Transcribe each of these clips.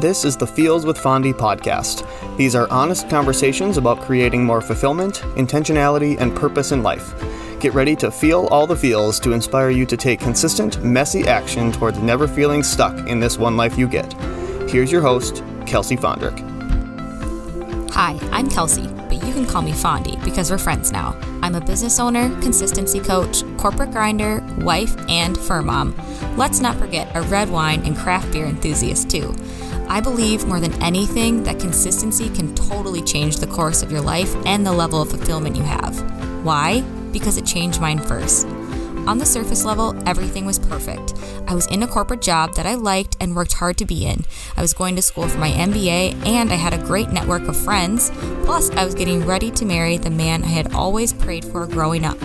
This is the Fields with Fondi podcast. These are honest conversations about creating more fulfillment, intentionality, and purpose in life. Get ready to feel all the feels to inspire you to take consistent, messy action towards never feeling stuck in this one life you get. Here's your host, Kelsey Fondrick. Hi, I'm Kelsey, but you can call me Fondi because we're friends now. I'm a business owner, consistency coach, corporate grinder, wife, and fur mom. Let's not forget a red wine and craft beer enthusiast too. I believe more than anything that consistency can totally change the course of your life and the level of fulfillment you have. Why? Because it changed mine first. On the surface level, everything was perfect. I was in a corporate job that I liked and worked hard to be in. I was going to school for my MBA, and I had a great network of friends. Plus, I was getting ready to marry the man I had always prayed for growing up.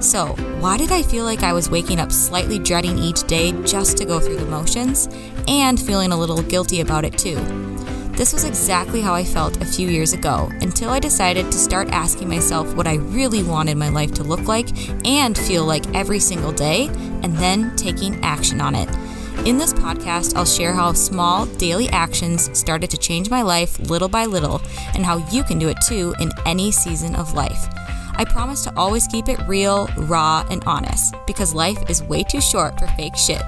So, why did I feel like I was waking up slightly dreading each day just to go through the motions, and feeling a little guilty about it too? This was exactly how I felt a few years ago, until I decided to start asking myself what I really wanted my life to look like and feel like every single day, and then taking action on it. In this podcast, I'll share how small daily actions started to change my life little by little, and how you can do it too in any season of life. I promise to always keep it real, raw, and honest, because life is way too short for fake shit.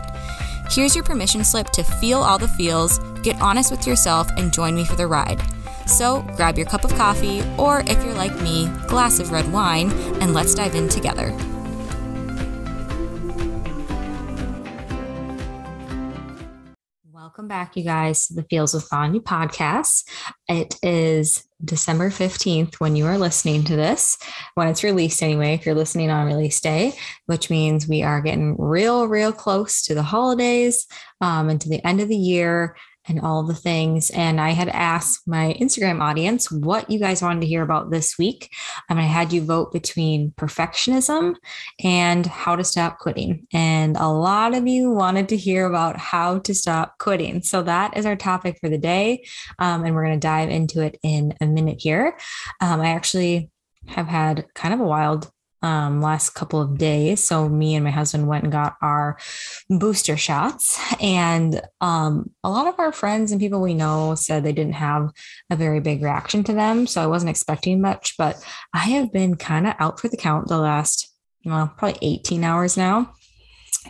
Here's your permission slip to feel all the feels, get honest with yourself, and join me for the ride. So grab your cup of coffee, or if you're like me, glass of red wine, and let's dive in together. Welcome back, you guys, to the Fields with Fondi podcast. It is December 15th when you are listening to this, when it's released anyway, if you're listening on release day, which means we are getting real, real close to the holidays and to the end of the year and all the things. And I had asked my Instagram audience what you guys wanted to hear about this week. And I had you vote between perfectionism and how to stop quitting. And a lot of you wanted to hear about how to stop quitting. So that is our topic for the day. And we're going to dive into it in a minute here. I actually have had kind of a wild last couple of days. So me and my husband went and got our booster shots, and a lot of our friends and people we know said they didn't have a very big reaction to them. So I wasn't expecting much, but I have been kind of out for the count the last, probably 18 hours now.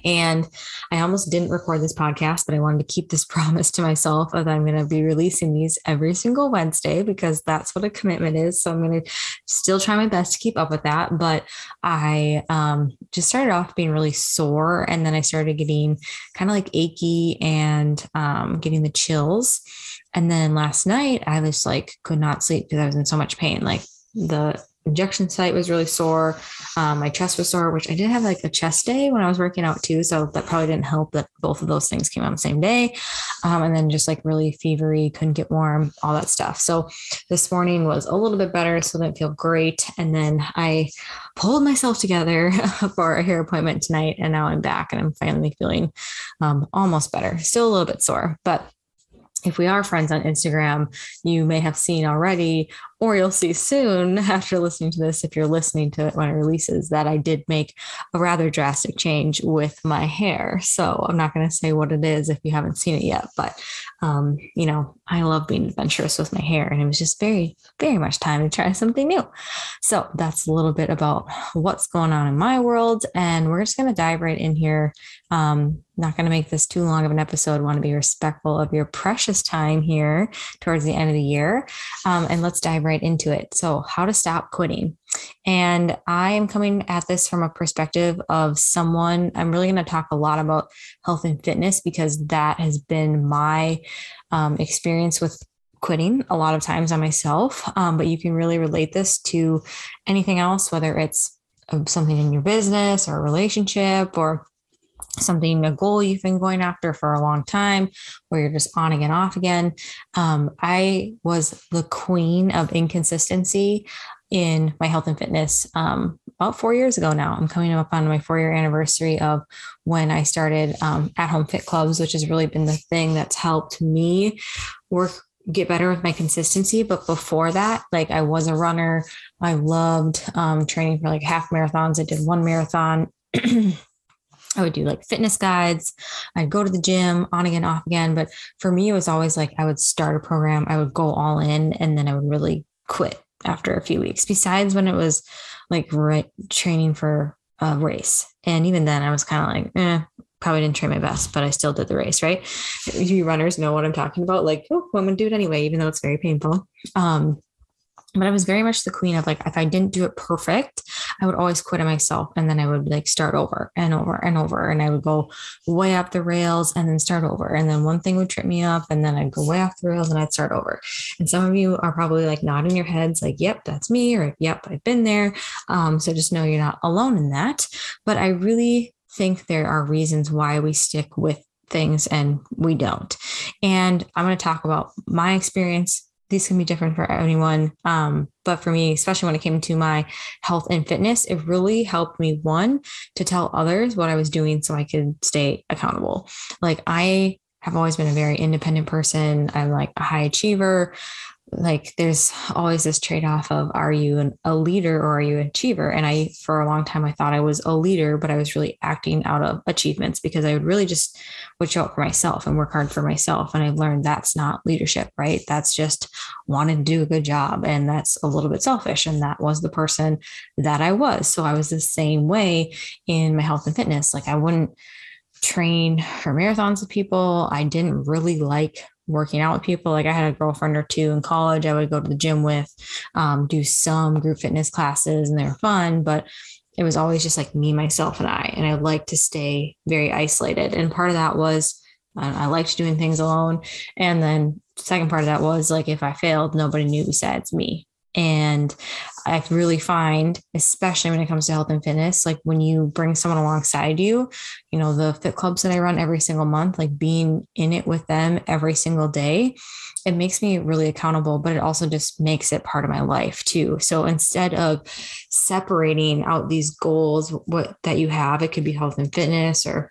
And I almost didn't record this podcast, but I wanted to keep this promise to myself that I'm going to be releasing these every single Wednesday, because that's what a commitment is. So I'm going to still try my best to keep up with that. But I just started off being really sore, and then I started getting kind of like achy and getting the chills. And then last night I was like, could not sleep because I was in so much pain. Like the injection site was really sore. My chest was sore, which I did have like a chest day when I was working out too. So that probably didn't help that both of those things came on the same day. And then just like really fevery, couldn't get warm, all that stuff. So this morning was a little bit better. So didn't feel great. And then I pulled myself together for a hair appointment tonight. And now I'm back and I'm finally feeling almost better. Still a little bit sore, but if we are friends on Instagram, you may have seen already, or you'll see soon after listening to this, if you're listening to it when it releases, that I did make a rather drastic change with my hair. So I'm not going to say what it is if you haven't seen it yet, but I love being adventurous with my hair, and it was just very, very much time to try something new. So that's a little bit about what's going on in my world. And we're just going to dive right in here. Not going to make this too long of an episode. Want to be respectful of your precious time here towards the end of the year. And let's dive right into it. So how to stop quitting. And I am coming at this from a perspective of someone, I'm really going to talk a lot about health and fitness, because that has been my experience with quitting a lot of times on myself. But you can really relate this to anything else, whether it's something in your business or a relationship or something, a goal you've been going after for a long time, where you're just on again, off again. I was the queen of inconsistency in my health and fitness about 4 years ago now. I'm coming up on my 4-year anniversary of when I started at-home fit clubs, which has really been the thing that's helped me get better with my consistency. But before that, like, I was a runner. I loved training for like half marathons. I did one marathon. I would do like fitness guides. I'd go to the gym on again, off again. But for me, it was always like I would start a program, I would go all in, and then I would really quit after a few weeks. Besides when it was like training for a race. And even then I was kind of like, probably didn't train my best, but I still did the race, right? You runners know what I'm talking about. Like, oh, well, I'm going to do it anyway, even though it's very painful. But I was very much the queen of like, if I didn't do it perfect, I would always quit on myself. And then I would like start over and over and over. And I would go way up the rails and then start over. And then one thing would trip me up and then I'd go way off the rails and I'd start over. And some of you are probably like nodding your heads, like, yep, that's me. Or yep, I've been there. So just know you're not alone in that. But I really think there are reasons why we stick with things and we don't. And I'm going to talk about my experience. These can be different for anyone. But for me, especially when it came to my health and fitness, it really helped me, one, to tell others what I was doing so I could stay accountable. Like I have always been a very independent person. I'm like a high achiever. Like there's always this trade-off of, are you a leader or are you an achiever? And for a long time, I thought I was a leader, but I was really acting out of achievements because I would really just would show up for myself and work hard for myself. And I learned that's not leadership, right? That's just wanting to do a good job. And that's a little bit selfish. And that was the person that I was. So I was the same way in my health and fitness. Like I wouldn't train for marathons with people. I didn't really like working out with people. Like I had a girlfriend or two in college I would go to the gym with, do some group fitness classes, and they were fun, but it was always just like me, myself, and I. And I like to stay very isolated. And part of that was I liked doing things alone. And then second part of that was like, if I failed, nobody knew besides me. And I really find, especially when it comes to health and fitness, like when you bring someone alongside you, you know, the fit clubs that I run every single month, like being in it with them every single day, it makes me really accountable, but it also just makes it part of my life too. So instead of separating out these goals, that you have, it could be health and fitness or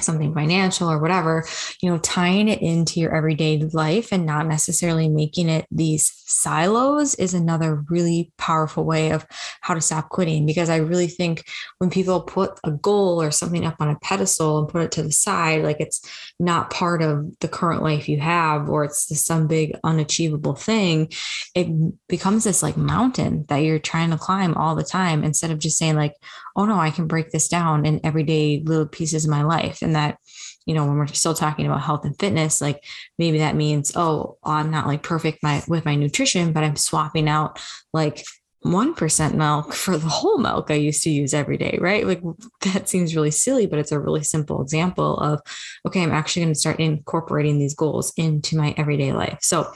something financial or whatever, you know, tying it into your everyday life and not necessarily making it these silos is another really powerful way of how to stop quitting. Because I really think when people put a goal or something up on a pedestal and put it to the side, like it's not part of the current life you have, or it's some big unachievable thing, it becomes this like mountain that you're trying to climb all the time, instead of just saying like, oh no, I can break this down in everyday little pieces of my life. And that, you know, when we're still talking about health and fitness, like maybe that means, oh, I'm not like perfect with my nutrition, but I'm swapping out like 1% milk for the whole milk I used to use every day, right? Like that seems really silly, but it's a really simple example of, okay, I'm actually going to start incorporating these goals into my everyday life. So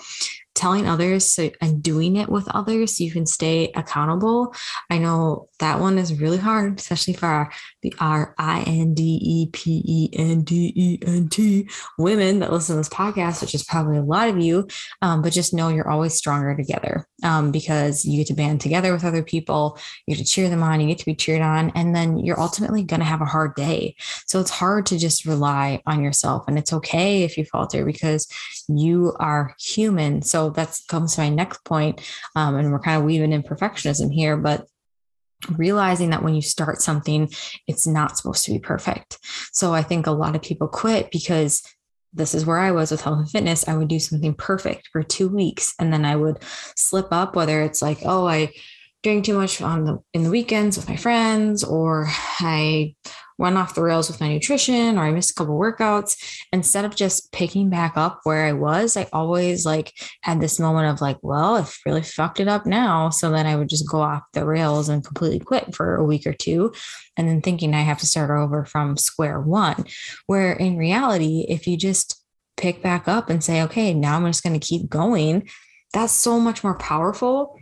telling others and doing it with others so you can stay accountable. I know that one is really hard, especially for the R-I-N-D-E-P-E-N-D-E-N-T women that listen to this podcast, which is probably a lot of you, but just know you're always stronger together, because you get to band together with other people, you get to cheer them on, you get to be cheered on, and then you're ultimately going to have a hard day. So it's hard to just rely on yourself, and it's okay if you falter because you are human. So that comes to my next point, and we're kind of weaving in perfectionism here, but realizing that when you start something, it's not supposed to be perfect. So I think a lot of people quit because this is where I was with health and fitness. I would do something perfect for 2 weeks and then I would slip up, whether it's like, oh, I drink too much in the weekends with my friends, or I went off the rails with my nutrition, or I missed a couple workouts. Instead of just picking back up where I was, I always like had this moment of like, well, I've really fucked it up now. So then I would just go off the rails and completely quit for a week or two. And then thinking I have to start over from square one, where in reality, if you just pick back up and say, okay, now I'm just going to keep going. That's so much more powerful.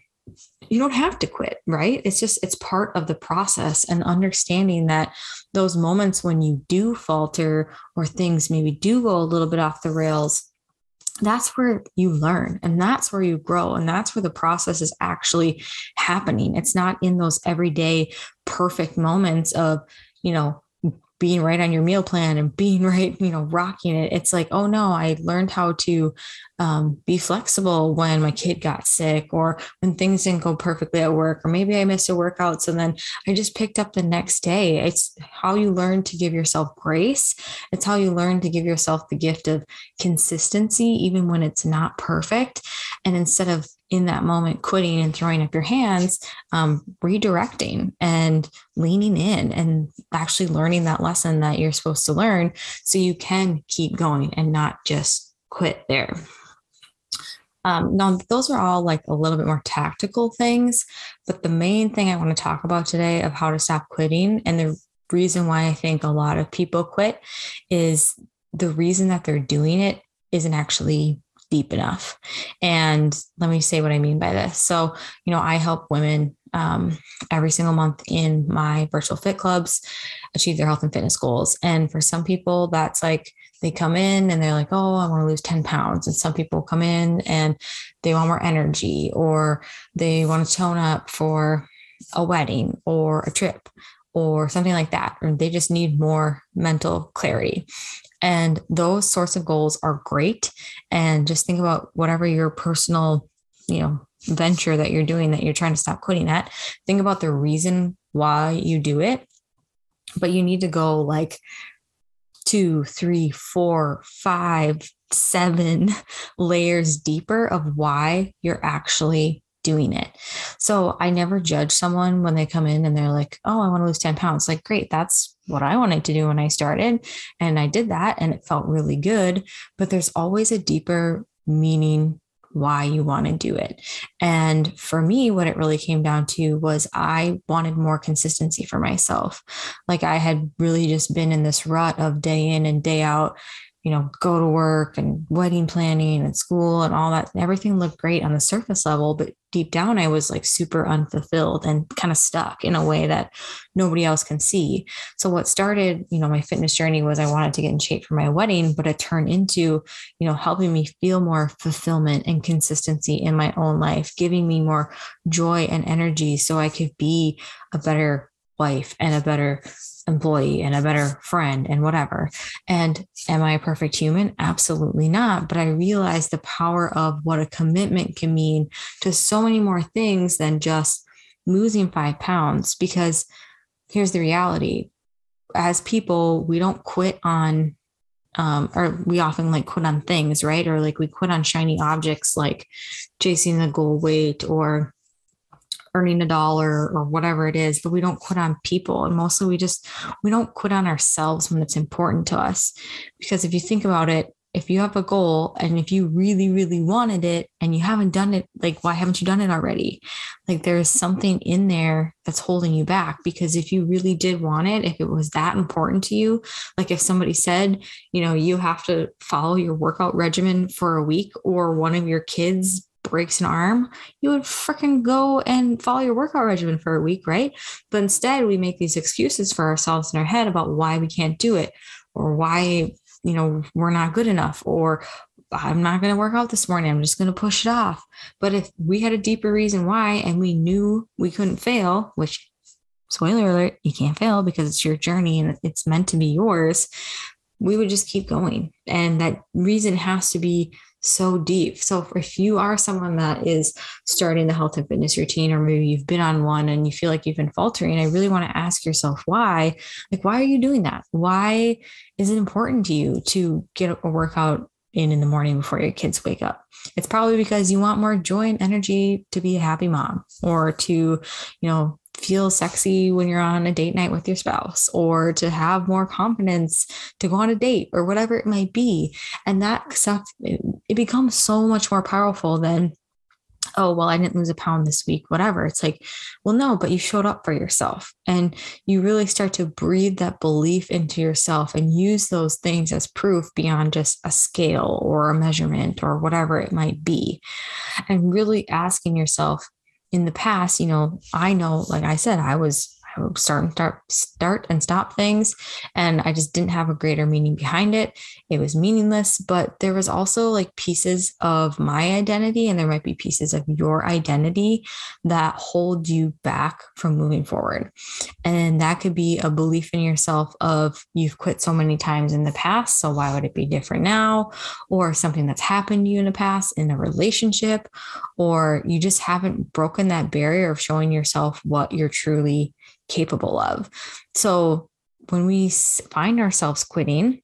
You don't have to quit, right? It's just, it's part of the process, and understanding that those moments when you do falter or things maybe do go a little bit off the rails, that's where you learn, and that's where you grow. And that's where the process is actually happening. It's not in those everyday perfect moments of, you know, being right on your meal plan and being right, you know, rocking it. It's like, oh no, I learned how to be flexible when my kid got sick or when things didn't go perfectly at work, or maybe I missed a workout. So then I just picked up the next day. It's how you learn to give yourself grace. It's how you learn to give yourself the gift of consistency, even when it's not perfect. And instead of in that moment quitting and throwing up your hands, redirecting and leaning in and actually learning that lesson that you're supposed to learn so you can keep going and not just quit there. Now, those are all like a little bit more tactical things, but the main thing I want to talk about today of how to stop quitting, and the reason why I think a lot of people quit, is the reason that they're doing it isn't actually deep enough. And let me say what I mean by this. So, you know, I help women every single month in my virtual fit clubs achieve their health and fitness goals. And for some people, that's like, they come in and they're like, oh, I want to lose 10 pounds. And some people come in and they want more energy, or they want to tone up for a wedding or a trip or something like that. Or they just need more mental clarity. And those sorts of goals are great. And just think about whatever your personal, you know, venture that you're doing, that you're trying to stop quitting at, think about the reason why you do it. But you need to go like 2, 3, 4, 5, 7 layers deeper of why you're actually doing it. So I never judge someone when they come in and they're like, oh, I want to lose 10 pounds. Like, great. That's what I wanted to do when I started. And I did that and it felt really good, but there's always a deeper meaning why you want to do it. And for me, what it really came down to was I wanted more consistency for myself. Like I had really just been in this rut of day in and day out, you know, go to work and wedding planning and school and all that. Everything looked great on the surface level, but deep down I was like super unfulfilled and kind of stuck in a way that nobody else can see. So what started, you know, my fitness journey was I wanted to get in shape for my wedding, but it turned into, you know, helping me feel more fulfillment and consistency in my own life, giving me more joy and energy so I could be a better wife and a better employee and a better friend and whatever. And am I a perfect human? Absolutely not. But I realized the power of what a commitment can mean to so many more things than just losing 5 pounds. Because here's the reality. As people, we don't quit on, or we often like quit on things, right? Or like we quit on shiny objects, like chasing the goal weight or earning $1 or whatever it is, but we don't quit on people. And mostly we don't quit on ourselves when it's important to us. Because if you think about it, if you have a goal and if you really, really wanted it and you haven't done it, like, why haven't you done it already? Like there is something in there that's holding you back, because if you really did want it, if it was that important to you, like if somebody said, you know, you have to follow your workout regimen for a week, or one of your kids breaks an arm, you would freaking go and follow your workout regimen for a week, right? But instead we make these excuses for ourselves in our head about why we can't do it, or why, you know, we're not good enough, or I'm not going to work out this morning, I'm just going to push it off. But if we had a deeper reason why, and we knew we couldn't fail, which spoiler alert, you can't fail because it's your journey and it's meant to be yours, we would just keep going. And that reason has to be so deep. So if you are someone that is starting the health and fitness routine, or maybe you've been on one and you feel like you've been faltering, I really want to ask yourself why. Like, why are you doing that? Why is it important to you to get a workout in the morning before your kids wake up? It's probably because you want more joy and energy to be a happy mom, or to, you know, feel sexy when you're on a date night with your spouse, or to have more confidence to go on a date, or whatever it might be. And that stuff, it becomes so much more powerful than, oh, well, I didn't lose a pound this week, whatever. It's like, well, no, but you showed up for yourself, and you really start to breathe that belief into yourself and use those things as proof beyond just a scale or a measurement or whatever it might be. And really asking yourself, in the past, you know, I know, like I said, I start and stop things. And I just didn't have a greater meaning behind it. It was meaningless, but there was also like pieces of my identity, and there might be pieces of your identity that hold you back from moving forward. And that could be a belief in yourself of you've quit so many times in the past, so why would it be different now? Or something that's happened to you in the past in a relationship, or you just haven't broken that barrier of showing yourself what you're truly capable of. So when we find ourselves quitting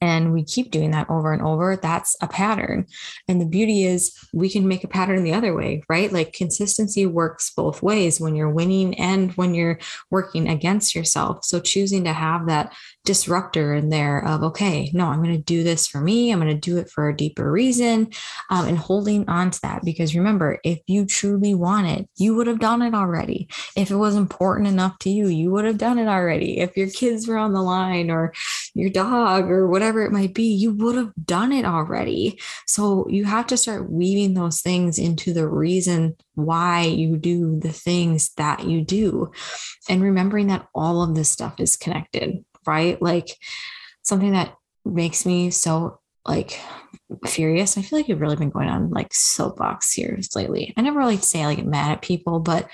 and we keep doing that over and over, that's a pattern. And the beauty is we can make a pattern the other way, right? Like consistency works both ways, when you're winning and when you're working against yourself. So choosing to have that disruptor in there of, okay, no, I'm going to do this for me. I'm going to do it for a deeper reason. And holding on to that, because remember, if you truly want it, you would have done it already. If it was important enough to you, you would have done it already. If your kids were on the line or your dog or whatever it might be, you would have done it already. So you have to start weaving those things into the reason why you do the things that you do. And remembering that all of this stuff is connected, right? Like something that makes me so like furious. I feel like I've really been going on like soapbox here lately. I never really say I get mad at people, but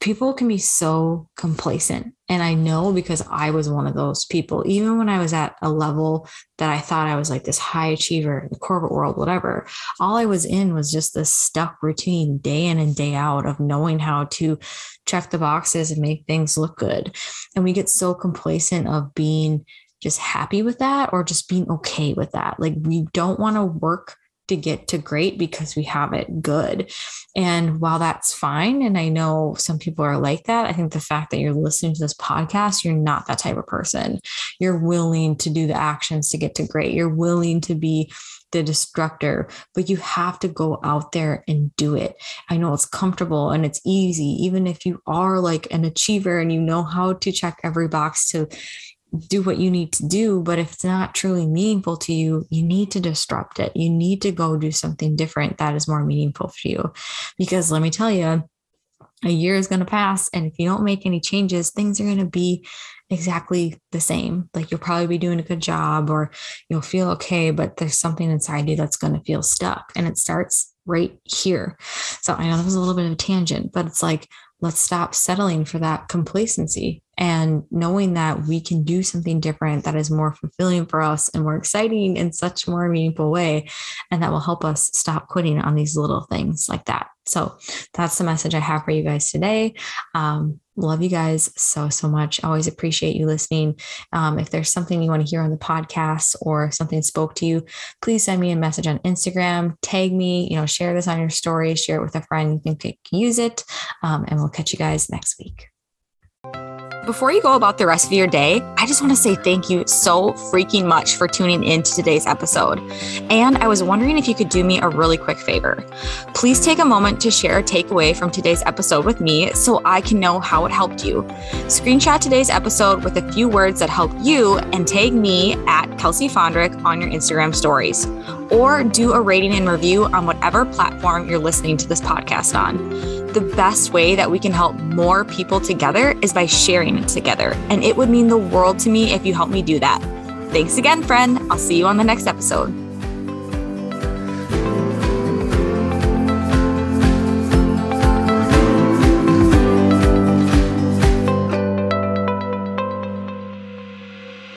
people can be so complacent. And I know because I was one of those people, even when I was at a level that I thought I was like this high achiever in the corporate world, whatever, all I was in was just this stuck routine day in and day out of knowing how to check the boxes and make things look good. And we get so complacent of being just happy with that or just being okay with that. Like we don't want to work to get to great because we have it good. And while that's fine, and I know some people are like that, I think the fact that you're listening to this podcast, you're not that type of person. You're willing to do the actions to get to great. You're willing to be the destructor, but you have to go out there and do it. I know it's comfortable and it's easy, even if you are like an achiever and you know how to check every box to do what you need to do. But if it's not truly meaningful to you, you need to disrupt it. You need to go do something different that is more meaningful for you. Because let me tell you, a year is going to pass. And if you don't make any changes, things are going to be exactly the same. Like you'll probably be doing a good job or you'll feel okay, but there's something inside you that's going to feel stuck. And it starts right here. So I know that was a little bit of a tangent, but it's like, let's stop settling for that complacency and knowing that we can do something different that is more fulfilling for us and more exciting in such a more meaningful way. And that will help us stop quitting on these little things like that. So that's the message I have for you guys today. Love you guys so, so much. Always appreciate you listening. If there's something you want to hear on the podcast or something spoke to you, please send me a message on Instagram, tag me, share this on your story, share it with a friend you think they can use it. And we'll catch you guys next week. Before you go about the rest of your day, I just want to say thank you so freaking much for tuning in to today's episode. And I was wondering if you could do me a really quick favor. Please take a moment to share a takeaway from today's episode with me so I can know how it helped you. Screenshot today's episode with a few words that helped you and tag me at Kelsey Fondrick on your Instagram stories, or do a rating and review on whatever platform you're listening to this podcast on. The best way that we can help more people together is by sharing it together. And it would mean the world to me if you help me do that. Thanks again, friend. I'll see you on the next episode.